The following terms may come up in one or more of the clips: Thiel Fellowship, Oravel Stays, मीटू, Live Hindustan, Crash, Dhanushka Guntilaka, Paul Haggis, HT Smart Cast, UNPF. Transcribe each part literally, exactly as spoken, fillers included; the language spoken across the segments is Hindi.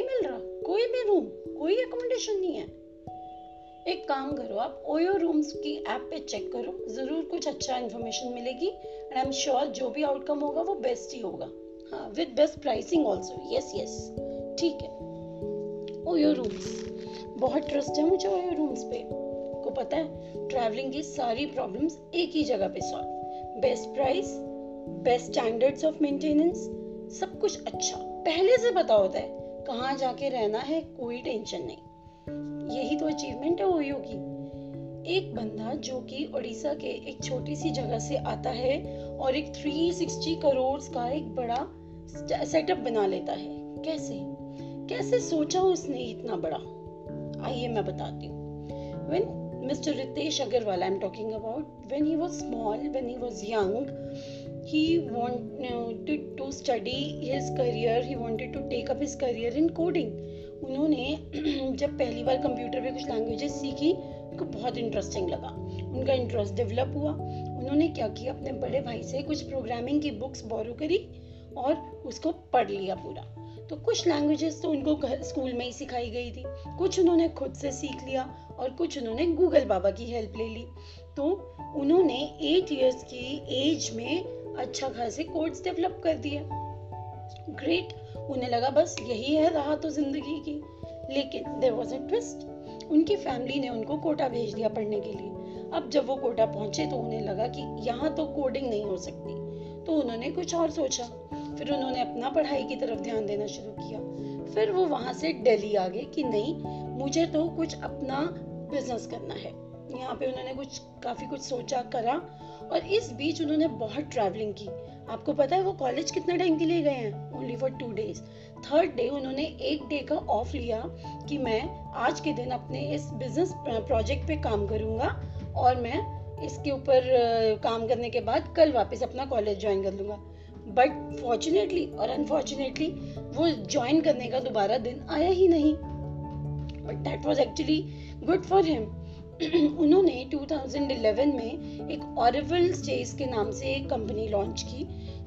नहीं मिल रहा, कोई भी रूम, कोई अकोमोडेशन नहीं है। एक काम करो, आप ओयो रूम्स की ऐप पे चेक करो, जरूर कुछ अच्छा इन्फॉर्मेशन मिलेगी एंड आई एम श्योर जो भी आउटकम होगा वो बेस्ट ही होगा। हाँ, with best pricing also. Yes yes, ठीक है। ओयो रूम्स, बहुत ट्रस्ट है मुझे ओयो रूम्स पे। को पता है ट्रैवलिंग की सारी प्रॉब्लम्स एक ही जगह पे solve, best price, best standards of maintenance, सब कुछ अच्छा, पहले से पता होता है कहाँ जाके रहना है, कोई टेंशन नहीं। यही तो अचीवमेंट है ओयो की। एक बंदा जो कि उड़ीसा के एक छोटी सी जगह से आता है और एक तीन सौ साठ करोड़ का एक बड़ा सेटअप बना लेता है। कैसे कैसे सोचा उसने इतना बड़ा? आइए मैं बताती हूँ। When Mister Ritesh Agarwal, I'm talking about, when he was small, when he was young, he wanted to study his career, he wanted to take up his career in coding. उन्होंने जब पहली बार कंप्यूटर पे कुछ लैंग्वेजेस सीखी, उनको बहुत इंटरेस्टिंग लगा, उनका इंटरेस्ट डेवलप हुआ। उन्होंने क्या किया, अपने बड़े भाई से कुछ प्रोग्रामिंग की बुक्स बोरो करी और उसको पढ़ लिया पूरा। तो कुछ लैंग्वेजेस तो उनको स्कूल में ही सिखाई गई थी, कुछ उन्होंने खुद से सीख लिया और कुछ उन्होंने गूगल बाबा की हेल्प ले ली। तो उन्होंने एट इयर्स की एज में अच्छा खासे कोड्स डेवलप कर दिए। ग्रेट, उन्हें लगा बस यही है रहा तो जिंदगी की। लेकिन देयर वाज अ ट्विस्ट, उनकी फैमिली ने उनको कोटा भेज दिया पढ़ने के लिए। अब जब वो कोटा पहुंचे तो उन्हें लगा कि यहाँ तो कोडिंग नहीं हो सकती, तो उन्होंने कुछ और सोचा। फिर उन्होंने अपना पढ़ाई की तरफ ध्यान देना शुरू किया। फिर वो वहाँ से दिल्ली आ गए कि नहीं, मुझे तो कुछ अपना बिजनेस करना है। यहाँ पे उन्होंने कुछ काफ़ी कुछ सोचा करा और इस बीच उन्होंने बहुत ट्रैवलिंग की। आपको पता है वो कॉलेज कितना टाइम के लिए गए हैं? Only for two days. Third day उन्होंने एक डे का ऑफ लिया कि मैं आज के दिन अपने इस बिजनेस प्रोजेक्ट पे काम करूँगा और मैं इसके ऊपर काम करने के बाद कल वापस अपना कॉलेज ज्वाइन कर लूँगा। बट फॉर्चुनेटली और अनफॉर्चुनेटली वो ज्वाइन करने का दोबारा दिन आया ही नहीं। But that was actually good for him. उन्होंने ट्वेंटी इलेवन में एक Oravel Stays के नाम से एक कंपनी लॉन्च की,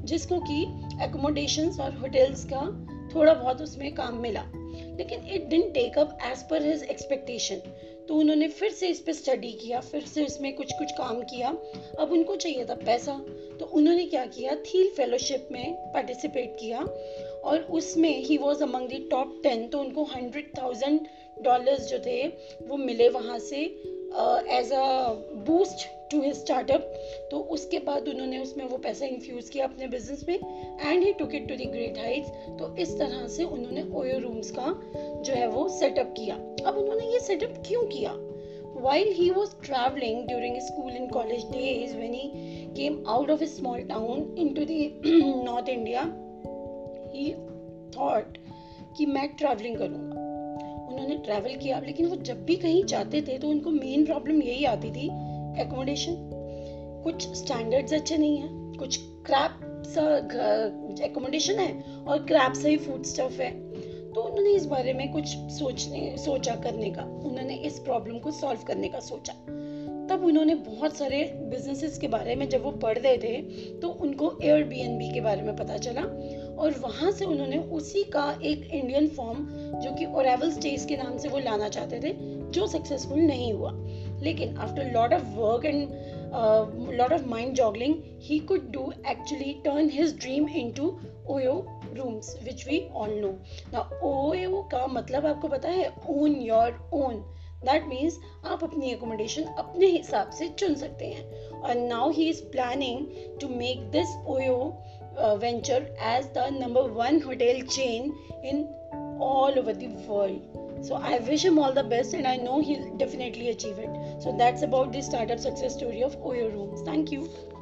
जिसको कि अकोमोडेशंस और होटल्स का थोड़ा बहुत उसमें काम मिला, लेकिन it didn't take up as per his expectation. तो उन्होंने फिर से इस पर स्टडी किया, फिर से इसमें कुछ कुछ काम किया। अब उनको चाहिए था पैसा, तो उन्होंने क्या किया, थील फेलोशिप में पार्टिसिपेट किया और उसमें ही was among the top ten. तो उनको हंड्रेड थाउजेंड डॉलर्स जो थे वो मिले वहाँ से as a boost to his startup. तो उसके बाद उन्होंने उसमें वो पैसा इन्फ्यूज़ किया अपने बिजनेस में and he took it to the great heights. तो इस तरह से उन्होंने ओयो रूम्स का जो है वो सेटअप किया। अब उन्होंने ये सेटअप क्यों किया? While he was traveling during his school and college days, when he came out of his small town into the North India, he thought कि मैं traveling करूँगा। उन्होंने travel किया, लेकिन वो जब भी कहीं जाते थे तो उनको main problem यही आती थी, accommodation। कुछ standards अच्छे नहीं हैं, कुछ crap सा accommodation है और crap सा ही food stuff है। तो उन्होंने इस बारे में कुछ सोचने सोचा करने का, उन्होंने इस प्रॉब्लम को सॉल्व करने का सोचा। तब उन्होंने बहुत सारे बिजनेसेस के बारे में जब वो पढ़ रहे थे तो उनको एयरबीएनबी के बारे में पता चला और वहाँ से उन्होंने उसी का एक इंडियन फॉर्म जो कि Oravel Stays के नाम से वो लाना चाहते थे, जो सक्सेसफुल नहीं हुआ। लेकिन after lot of work and lot of mind juggling, he could do actually turn his dream into OYO rooms, which we all know. ना ओयो का मतलब आपको पता है, own your own. That means आप अपनी एकोमोडेशन अपने हिसाब से चुन सकते हैं। और now he is planning to make this OYO venture as the number one hotel chain in all over the world. So I wish him all the best and I know he will definitely achieve it. So that's about this startup success story of OYO rooms. Thank you.